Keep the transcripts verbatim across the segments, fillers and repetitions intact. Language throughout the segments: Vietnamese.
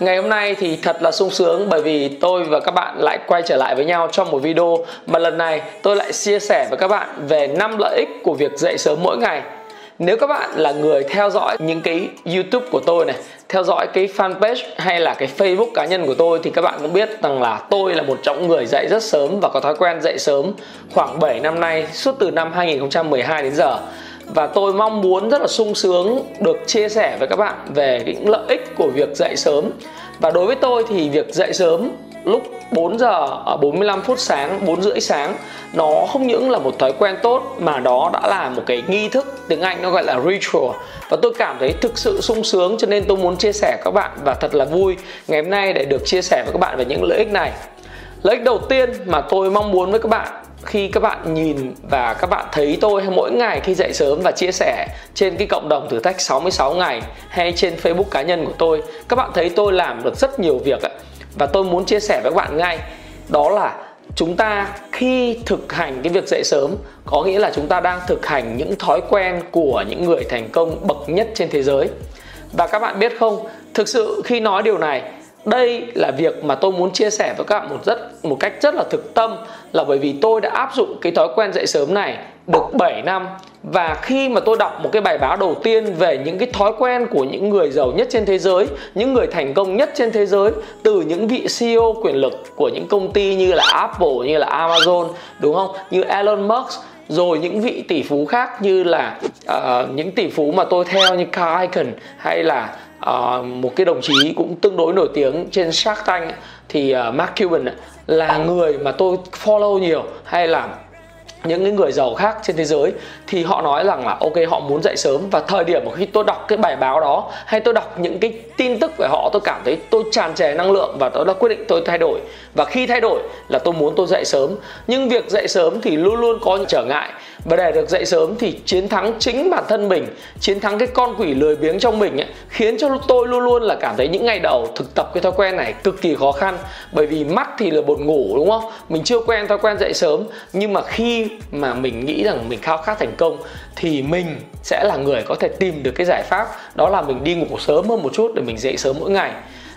Ngày hôm nay thì thật là sung sướng bởi vì tôi và các bạn lại quay trở lại với nhau trong một video mà lần này tôi lại chia sẻ với các bạn về năm lợi ích của việc dậy sớm mỗi ngày. Nếu các bạn là người theo dõi những cái YouTube của tôi này, theo dõi cái fanpage hay là cái Facebook cá nhân của tôi thì các bạn cũng biết rằng là tôi là một trong những người dậy rất sớm và có thói quen dậy sớm khoảng bảy năm nay, suốt từ năm hai nghìn không trăm mười hai đến giờ. Và tôi mong muốn rất là sung sướng được chia sẻ với các bạn về những lợi ích của việc dậy sớm. Và đối với tôi thì việc dậy sớm lúc bốn giờ bốn mươi lăm phút sáng, bốn rưỡi sáng, nó không những là một thói quen tốt mà đó đã là một cái nghi thức, tiếng Anh nó gọi là ritual. Và tôi cảm thấy thực sự sung sướng cho nên tôi muốn chia sẻ với các bạn và thật là vui ngày hôm nay để được chia sẻ với các bạn về những lợi ích này. Lợi ích đầu tiên mà tôi mong muốn với các bạn khi các bạn nhìn và các bạn thấy tôi mỗi ngày khi dậy sớm và chia sẻ trên cái cộng đồng thử thách sáu mươi sáu ngày hay trên Facebook cá nhân của tôi, các bạn thấy tôi làm được rất nhiều việc ạ. Và tôi muốn chia sẻ với các bạn ngay, đó là chúng ta khi thực hành cái việc dậy sớm, có nghĩa là chúng ta đang thực hành những thói quen của những người thành công bậc nhất trên thế giới. Và các bạn biết không, thực sự khi nói điều này, đây là việc mà tôi muốn chia sẻ với các bạn một rất một cách rất là thực tâm, là bởi vì tôi đã áp dụng cái thói quen dậy sớm này được bảy năm. Và khi mà tôi đọc một cái bài báo đầu tiên về những cái thói quen của những người giàu nhất trên thế giới, những người thành công nhất trên thế giới, từ những vị xê e ô quyền lực của những công ty như là Apple, như là Amazon, đúng không? Như Elon Musk, rồi những vị tỷ phú khác như là uh, những tỷ phú mà tôi theo như Carl Icon hay là Uh, một cái đồng chí cũng tương đối nổi tiếng trên Shark Tank thì uh, Mark Cuban là người mà tôi follow nhiều, hay là những người giàu khác trên thế giới, thì họ nói rằng là ok, họ muốn dậy sớm. Và thời điểm khi tôi đọc cái bài báo đó hay tôi đọc những cái tin tức về họ, tôi cảm thấy tôi tràn trề năng lượng và tôi đã quyết định tôi thay đổi. Và khi thay đổi là tôi muốn tôi dậy sớm. Nhưng việc dậy sớm thì luôn luôn có những trở ngại. Và để được dậy sớm thì chiến thắng chính bản thân mình, chiến thắng cái con quỷ lười biếng trong mình ấy, khiến cho tôi luôn luôn là cảm thấy những ngày đầu thực tập cái thói quen này cực kỳ khó khăn. Bởi vì mắt thì là buồn ngủ, đúng không? Mình chưa quen thói quen dậy sớm. Nhưng mà khi mà mình nghĩ rằng mình khao khát thành công thì mình sẽ là người có thể tìm được cái giải pháp, đó là mình đi ngủ sớm hơn một chút để mình dậy sớm mỗi ngày.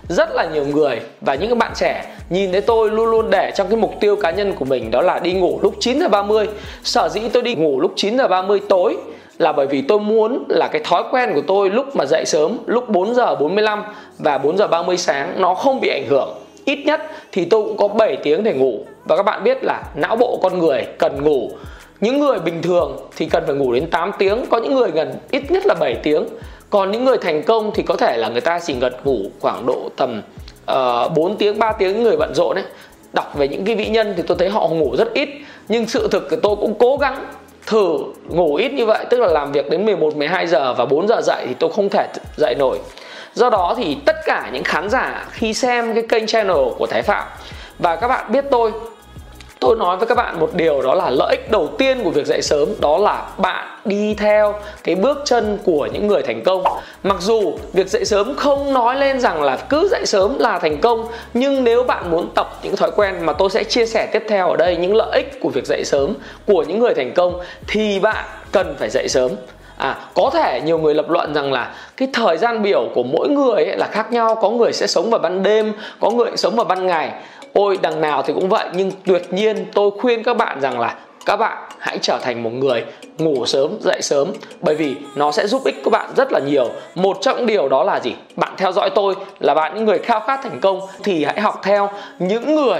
Rất là nhiều người và những bạn trẻ nhìn thấy tôi luôn luôn để trong cái mục tiêu cá nhân của mình, đó là đi ngủ lúc chín giờ ba mươi. Sở dĩ tôi đi ngủ lúc chín giờ ba mươi tối là bởi vì tôi muốn là cái thói quen của tôi lúc mà dậy sớm lúc bốn giờ bốn mươi lăm và bốn giờ ba mươi sáng nó không bị ảnh hưởng. Ít nhất thì tôi cũng có bảy tiếng để ngủ. Và các bạn biết là não bộ con người cần ngủ. Những người bình thường thì cần phải ngủ đến tám tiếng, có những người gần ít nhất là bảy tiếng. Còn những người thành công thì có thể là người ta chỉ gật ngủ khoảng độ tầm uh, bốn tiếng, ba tiếng, những người bận rộn ấy. Đọc về những cái vĩ nhân thì tôi thấy họ ngủ rất ít. Nhưng sự thực thì tôi cũng cố gắng thử ngủ ít như vậy, tức là làm việc đến mười một, mười hai giờ và bốn giờ dậy thì tôi không thể dậy nổi. Do đó thì tất cả những khán giả khi xem cái kênh channel của Thái Phạm và các bạn biết tôi, tôi nói với các bạn một điều, đó là lợi ích đầu tiên của việc dậy sớm, đó là bạn đi theo cái bước chân của những người thành công. Mặc dù việc dậy sớm không nói lên rằng là cứ dậy sớm là thành công, nhưng nếu bạn muốn tập những thói quen mà tôi sẽ chia sẻ tiếp theo ở đây, những lợi ích của việc dậy sớm của những người thành công, thì bạn cần phải dậy sớm. À, có thể nhiều người lập luận rằng là cái thời gian biểu của mỗi người ấy là khác nhau, có người sẽ sống vào ban đêm, có người sống vào ban ngày. Ôi, đằng nào thì cũng vậy, nhưng tuyệt nhiên tôi khuyên các bạn rằng là các bạn hãy trở thành một người ngủ sớm, dậy sớm, bởi vì nó sẽ giúp ích các bạn rất là nhiều. Một trong những điều đó là gì? Bạn theo dõi tôi là bạn những người khao khát thành công thì hãy học theo những người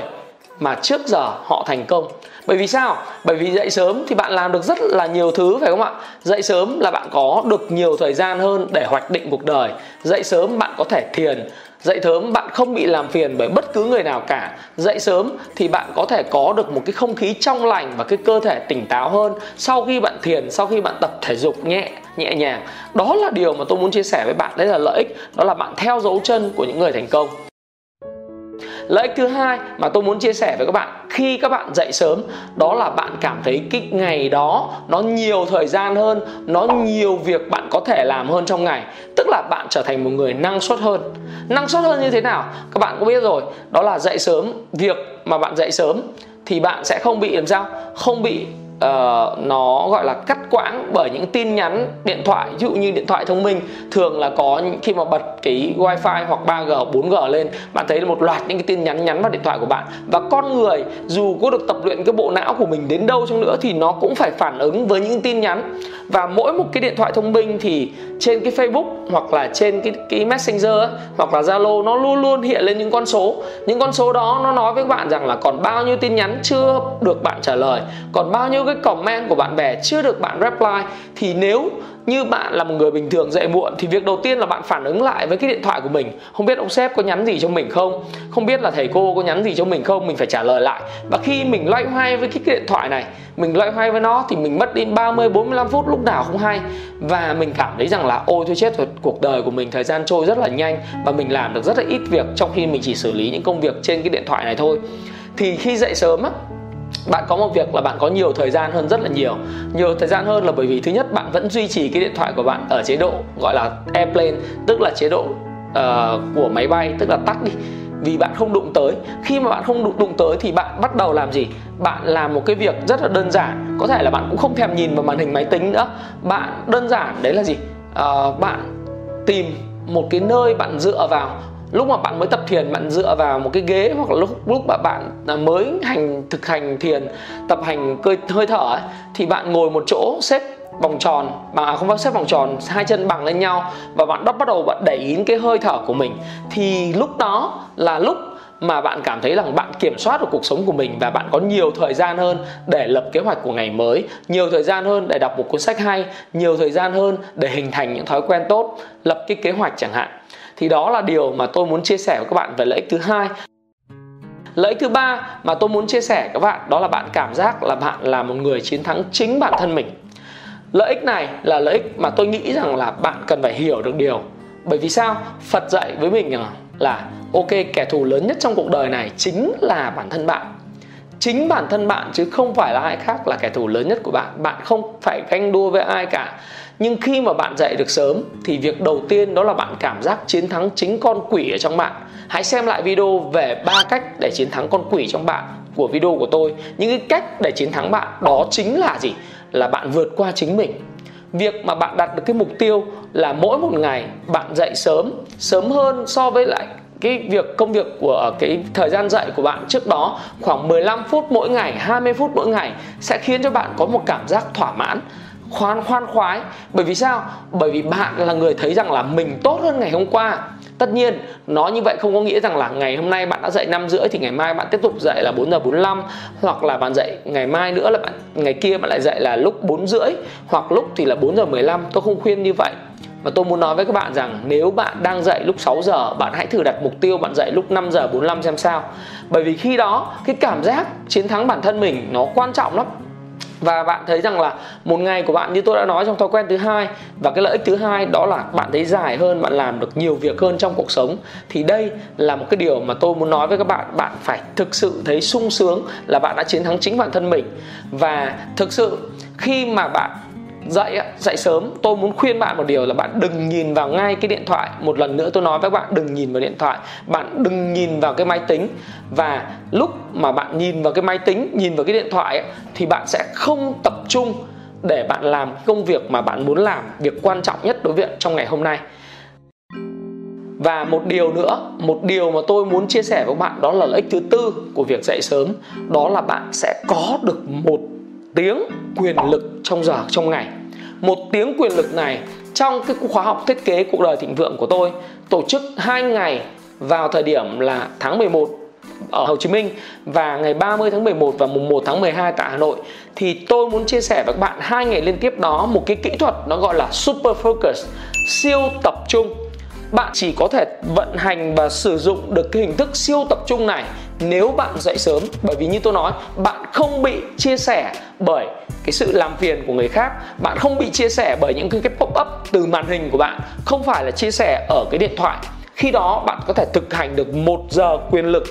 mà trước giờ họ thành công. Bởi vì sao? Bởi vì dậy sớm thì bạn làm được rất là nhiều thứ, phải không ạ? Dậy sớm là bạn có được nhiều thời gian hơn để hoạch định cuộc đời. Dậy sớm bạn có thể thiền, Dậy sớm bạn không bị làm phiền bởi bất cứ người nào cả. Dậy sớm thì bạn có thể có được một cái không khí trong lành và cái cơ thể tỉnh táo hơn sau khi bạn thiền, sau khi bạn tập thể dục nhẹ nhẹ nhàng. Đó là điều mà tôi muốn chia sẻ với bạn, đấy là lợi ích, đó là bạn theo dấu chân của những người thành công. Lợi ích thứ hai mà tôi muốn chia sẻ với các bạn khi các bạn dậy sớm, đó là bạn cảm thấy cái ngày đó nó nhiều thời gian hơn, nó nhiều việc bạn có thể làm hơn trong ngày. Tức là bạn trở thành một người năng suất hơn. Năng suất hơn như thế nào? Các bạn cũng biết rồi, đó là dậy sớm. Việc mà bạn dậy sớm thì bạn sẽ không bị làm sao? Không bị Uh, nó gọi là cắt quãng bởi những tin nhắn điện thoại. Ví dụ như điện thoại thông minh thường là có, khi mà bật cái wifi hoặc ba G, bốn G lên, bạn thấy một loạt những cái tin nhắn nhắn vào điện thoại của bạn. Và con người dù có được tập luyện cái bộ não của mình đến đâu chăng nữa thì nó cũng phải phản ứng với những tin nhắn. Và mỗi một cái điện thoại thông minh thì trên cái Facebook hoặc là trên cái, cái Messenger ấy, hoặc là Zalo, nó luôn luôn hiện lên những con số. Những con số đó nó nói với bạn rằng là còn bao nhiêu tin nhắn chưa được bạn trả lời, còn bao nhiêu cái comment của bạn bè chưa được bạn reply. Thì nếu như bạn là một người bình thường dậy muộn thì việc đầu tiên là bạn phản ứng lại với cái điện thoại của mình. Không biết ông sếp có nhắn gì cho mình không, không biết là thầy cô có nhắn gì cho mình không, mình phải trả lời lại. Và khi mình loay hoay với cái điện thoại này, mình loay hoay với nó thì mình mất đi ba mươi đến bốn mươi lăm phút lúc nào không hay. Và mình cảm thấy rằng là ôi thôi chết rồi, cuộc đời của mình thời gian trôi rất là nhanh và mình làm được rất là ít việc trong khi mình chỉ xử lý những công việc trên cái điện thoại này thôi. Thì khi dậy sớm á, bạn có một việc là bạn có nhiều thời gian hơn rất là nhiều. Nhiều thời gian hơn là bởi vì thứ nhất, bạn vẫn duy trì cái điện thoại của bạn ở chế độ gọi là airplane, tức là chế độ uh, của máy bay, tức là tắt đi, vì bạn không đụng tới. Khi mà bạn không đụng tới thì bạn bắt đầu làm gì? Bạn làm một cái việc rất là đơn giản, có thể là bạn cũng không thèm nhìn vào màn hình máy tính nữa. Bạn đơn giản đấy là gì? Uh, bạn tìm một cái nơi bạn dựa vào. Lúc mà bạn mới tập thiền, bạn dựa vào một cái ghế, hoặc là lúc lúc mà bạn mới hành thực hành thiền, tập hành cơ hơi thở ấy, thì bạn ngồi một chỗ xếp vòng tròn, mà không phải xếp vòng tròn, hai chân bằng lên nhau, và bạn bắt đầu bạn đẩy in cái hơi thở của mình. Thì lúc đó là lúc mà bạn cảm thấy rằng bạn kiểm soát được cuộc sống của mình và bạn có nhiều thời gian hơn để lập kế hoạch của ngày mới, nhiều thời gian hơn để đọc một cuốn sách hay, nhiều thời gian hơn để hình thành những thói quen tốt, lập cái kế hoạch chẳng hạn. Thì đó là điều mà tôi muốn chia sẻ với các bạn về lợi ích thứ hai. Lợi ích thứ ba mà tôi muốn chia sẻ với các bạn, đó là bạn cảm giác là bạn là một người chiến thắng chính bản thân mình. Lợi ích này là lợi ích mà tôi nghĩ rằng là bạn cần phải hiểu được điều. Bởi vì sao? Phật dạy với mình là, là ok, kẻ thù lớn nhất trong cuộc đời này chính là bản thân bạn. Chính bản thân bạn chứ không phải là ai khác là kẻ thù lớn nhất của bạn. Bạn không phải ganh đua với ai cả. Nhưng khi mà bạn dậy được sớm thì việc đầu tiên đó là bạn cảm giác chiến thắng chính con quỷ ở trong bạn. Hãy xem lại video về ba cách để chiến thắng con quỷ trong bạn của video của tôi. Những cái cách để chiến thắng bạn đó chính là gì? Là bạn vượt qua chính mình. Việc mà bạn đặt được cái mục tiêu là mỗi một ngày bạn dậy sớm, sớm hơn so với lại cái việc công việc của cái thời gian dậy của bạn trước đó, khoảng mười lăm phút mỗi ngày, hai mươi phút mỗi ngày, sẽ khiến cho bạn có một cảm giác thỏa mãn, khoan khoan khoái. Bởi vì sao? Bởi vì bạn là người thấy rằng là mình tốt hơn ngày hôm qua. Tất nhiên, nó như vậy không có nghĩa rằng là ngày hôm nay bạn đã dậy năm rưỡi thì ngày mai bạn tiếp tục dậy là bốn giờ bốn mươi lăm, hoặc là bạn dậy ngày mai nữa là bạn, ngày kia bạn lại dậy là lúc bốn rưỡi, hoặc lúc thì là bốn giờ mười lăm. Tôi không khuyên như vậy. Và tôi muốn nói với các bạn rằng nếu bạn đang dậy lúc sáu giờ, bạn hãy thử đặt mục tiêu bạn dậy lúc năm giờ bốn mươi lăm xem sao. Bởi vì khi đó cái cảm giác chiến thắng bản thân mình nó quan trọng lắm. Và bạn thấy rằng là một ngày của bạn, như tôi đã nói trong thói quen thứ hai và cái lợi ích thứ hai, đó là bạn thấy dài hơn, bạn làm được nhiều việc hơn trong cuộc sống. Thì đây là một cái điều mà tôi muốn nói với các bạn. Bạn phải thực sự thấy sung sướng là bạn đã chiến thắng chính bản thân mình. Và thực sự khi mà bạn dậy dậy sớm, tôi muốn khuyên bạn một điều là bạn đừng nhìn vào ngay cái điện thoại. Một lần nữa tôi nói với bạn, đừng nhìn vào điện thoại, bạn đừng nhìn vào cái máy tính. Và lúc mà bạn nhìn vào cái máy tính, nhìn vào cái điện thoại ấy, thì bạn sẽ không tập trung để bạn làm công việc mà bạn muốn làm, việc quan trọng nhất đối với trong ngày hôm nay. Và một điều nữa, một điều mà tôi muốn chia sẻ với bạn, đó là lợi ích thứ tư của việc dậy sớm, đó là bạn sẽ có được một tiếng quyền lực trong giờ trong ngày. Một tiếng quyền lực này, trong cái khóa học thiết kế cuộc đời thịnh vượng của tôi tổ chức hai ngày vào thời điểm là tháng mười một ở Hồ Chí Minh và ngày ba mươi tháng mười một và mùng một tháng mười hai tại Hà Nội, thì tôi muốn chia sẻ với các bạn hai ngày liên tiếp đó một cái kỹ thuật nó gọi là super focus, siêu tập trung. Bạn chỉ có thể vận hành và sử dụng được cái hình thức siêu tập trung này nếu bạn dậy sớm. Bởi vì như tôi nói, bạn không bị chia sẻ bởi cái sự làm phiền của người khác, bạn không bị chia sẻ bởi những cái pop-up từ màn hình của bạn, không phải là chia sẻ ở cái điện thoại. Khi đó bạn có thể thực hành được một giờ quyền lực,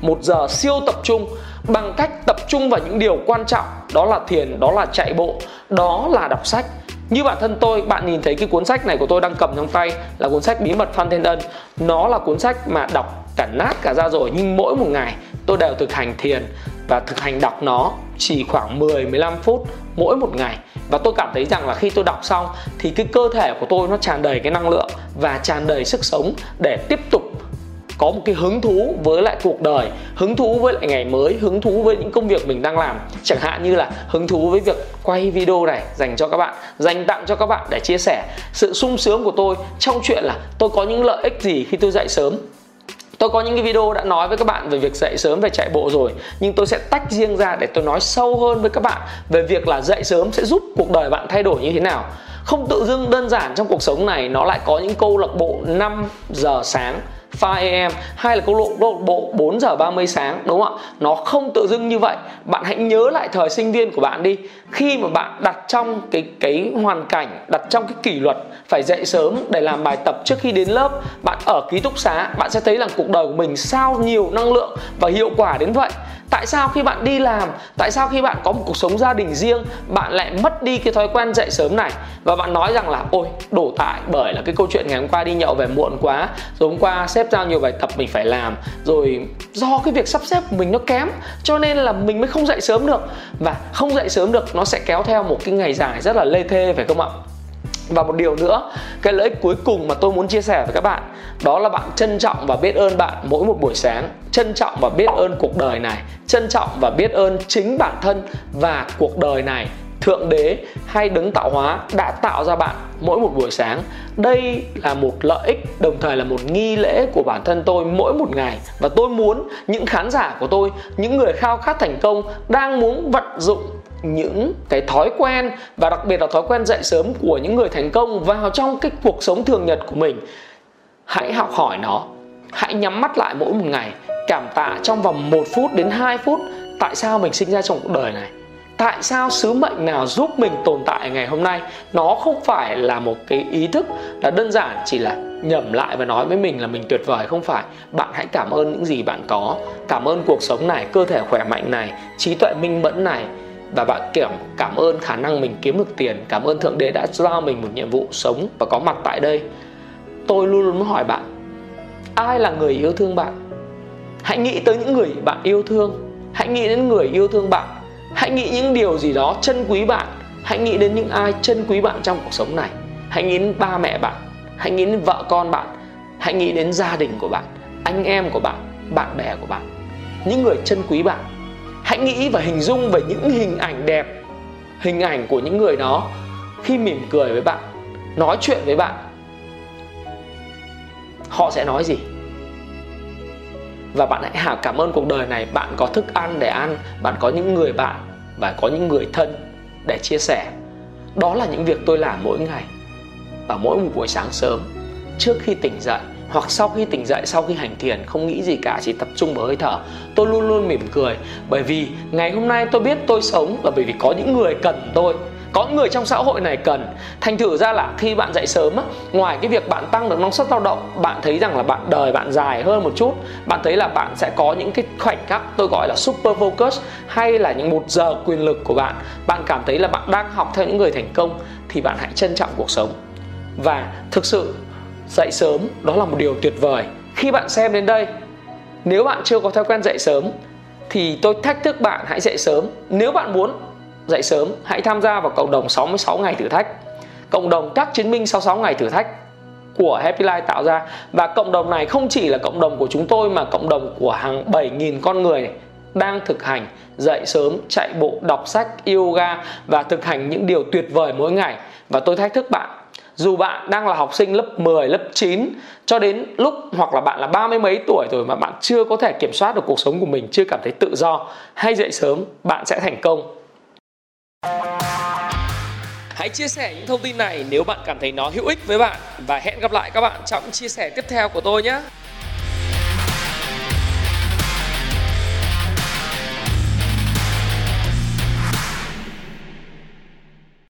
một giờ siêu tập trung bằng cách tập trung vào những điều quan trọng. Đó là thiền, đó là chạy bộ, đó là đọc sách. Như bản thân tôi, bạn nhìn thấy cái cuốn sách này của tôi đang cầm trong tay là cuốn sách Bí mật Phan Thiên Ân. Nó là cuốn sách mà đọc cả nát cả ra rồi, nhưng mỗi một ngày tôi đều thực hành thiền và thực hành đọc nó chỉ khoảng mười đến mười lăm phút mỗi một ngày. Và tôi cảm thấy rằng là khi tôi đọc xong thì cái cơ thể của tôi nó tràn đầy cái năng lượng và tràn đầy sức sống để tiếp tục có một cái hứng thú với lại cuộc đời, hứng thú với lại ngày mới, hứng thú với những công việc mình đang làm. Chẳng hạn như là hứng thú với việc quay video này dành cho các bạn, dành tặng cho các bạn để chia sẻ sự sung sướng của tôi trong chuyện là tôi có những lợi ích gì khi tôi dậy sớm. Tôi có những cái video đã nói với các bạn về việc dậy sớm, về chạy bộ rồi, nhưng tôi sẽ tách riêng ra để tôi nói sâu hơn với các bạn về việc là dậy sớm sẽ giúp cuộc đời bạn thay đổi như thế nào. Không tự dưng đơn giản trong cuộc sống này nó lại có những câu lạc bộ năm giờ sáng năm a m hay là câu lạc bộ bốn giờ ba mươi sáng, đúng không ạ? Nó không tự dưng như vậy. Bạn hãy nhớ lại thời sinh viên của bạn đi. Khi mà bạn đặt trong cái cái hoàn cảnh, đặt trong cái kỷ luật phải dậy sớm để làm bài tập trước khi đến lớp, bạn ở ký túc xá, bạn sẽ thấy rằng cuộc đời của mình sao nhiều năng lượng và hiệu quả đến vậy. Tại sao khi bạn đi làm, tại sao khi bạn có một cuộc sống gia đình riêng, bạn lại mất đi cái thói quen dậy sớm này? Và bạn nói rằng là ôi, đổ tại bởi là cái câu chuyện ngày hôm qua đi nhậu về muộn quá, rồi hôm qua sếp giao nhiều bài tập mình phải làm, rồi do cái việc sắp xếp của mình nó kém cho nên là mình mới không dậy sớm được. Và không dậy sớm được nó sẽ kéo theo một cái ngày dài rất là lê thê, phải không ạ? Và một điều nữa, cái lợi ích cuối cùng mà tôi muốn chia sẻ với các bạn, đó là bạn trân trọng và biết ơn bạn mỗi một buổi sáng. Trân trọng và biết ơn cuộc đời này, trân trọng và biết ơn chính bản thân và cuộc đời này. Thượng đế hay đấng tạo hóa đã tạo ra bạn mỗi một buổi sáng. Đây là một lợi ích, đồng thời là một nghi lễ của bản thân tôi mỗi một ngày. Và tôi muốn những khán giả của tôi, những người khao khát thành công, đang muốn vận dụng những cái thói quen và đặc biệt là thói quen dậy sớm của những người thành công vào trong cái cuộc sống thường nhật của mình, hãy học hỏi nó. Hãy nhắm mắt lại mỗi một ngày, cảm tạ trong vòng một phút đến hai phút tại sao mình sinh ra trong cuộc đời này, tại sao sứ mệnh nào giúp mình tồn tại ngày hôm nay. Nó không phải là một cái ý thức là đơn giản chỉ là nhẩm lại và nói với mình là mình tuyệt vời, không phải. Bạn hãy cảm ơn những gì bạn có, cảm ơn cuộc sống này, cơ thể khỏe mạnh này, trí tuệ minh mẫn này. Và bạn kiểm cảm ơn khả năng mình kiếm được tiền, cảm ơn Thượng Đế đã giao mình một nhiệm vụ sống và có mặt tại đây. Tôi luôn luôn hỏi bạn, ai là người yêu thương bạn? Hãy nghĩ tới những người bạn yêu thương, hãy nghĩ đến người yêu thương bạn, hãy nghĩ những điều gì đó trân quý bạn, hãy nghĩ đến những ai trân quý bạn trong cuộc sống này. Hãy nghĩ đến ba mẹ bạn, hãy nghĩ đến vợ con bạn, hãy nghĩ đến gia đình của bạn, anh em của bạn, bạn bè của bạn, những người trân quý bạn. Hãy nghĩ và hình dung về những hình ảnh đẹp, hình ảnh của những người đó khi mỉm cười với bạn, nói chuyện với bạn. Họ sẽ nói gì? Và bạn hãy cảm ơn cuộc đời này. Bạn có thức ăn để ăn, bạn có những người bạn và có những người thân để chia sẻ. Đó là những việc tôi làm mỗi ngày. Và mỗi một buổi sáng sớm, trước khi tỉnh dậy hoặc sau khi tỉnh dậy, sau khi hành thiền, không nghĩ gì cả, chỉ tập trung vào hơi thở, tôi luôn luôn mỉm cười. Bởi vì ngày hôm nay tôi biết tôi sống là bởi vì có những người cần tôi, có người trong xã hội này cần. Thành thử ra là khi bạn dậy sớm, ngoài cái việc bạn tăng được năng suất lao động, bạn thấy rằng là bạn đời bạn dài hơn một chút. Bạn thấy là bạn sẽ có những cái khoảnh khắc tôi gọi là super focus, hay là những một giờ quyền lực của bạn. Bạn cảm thấy là bạn đang học theo những người thành công, thì bạn hãy trân trọng cuộc sống. Và thực sự dậy sớm đó là một điều tuyệt vời. Khi bạn xem đến đây, nếu bạn chưa có thói quen dậy sớm thì tôi thách thức bạn hãy dậy sớm. Nếu bạn muốn dậy sớm, hãy tham gia vào cộng đồng sáu mươi sáu ngày thử thách, cộng đồng các chiến binh sáu mươi sáu ngày thử thách của Happy Life tạo ra. Và cộng đồng này không chỉ là cộng đồng của chúng tôi mà cộng đồng của hàng bảy nghìn con người này đang thực hành dậy sớm, chạy bộ, đọc sách, yoga và thực hành những điều tuyệt vời mỗi ngày. Và tôi thách thức bạn, dù bạn đang là học sinh lớp mười, lớp chín cho đến lúc, hoặc là bạn là ba mươi mấy tuổi rồi mà bạn chưa có thể kiểm soát được cuộc sống của mình, chưa cảm thấy tự do, hay dậy sớm, bạn sẽ thành công. Hãy chia sẻ những thông tin này nếu bạn cảm thấy nó hữu ích với bạn. Và hẹn gặp lại các bạn trong chia sẻ tiếp theo của tôi nhé.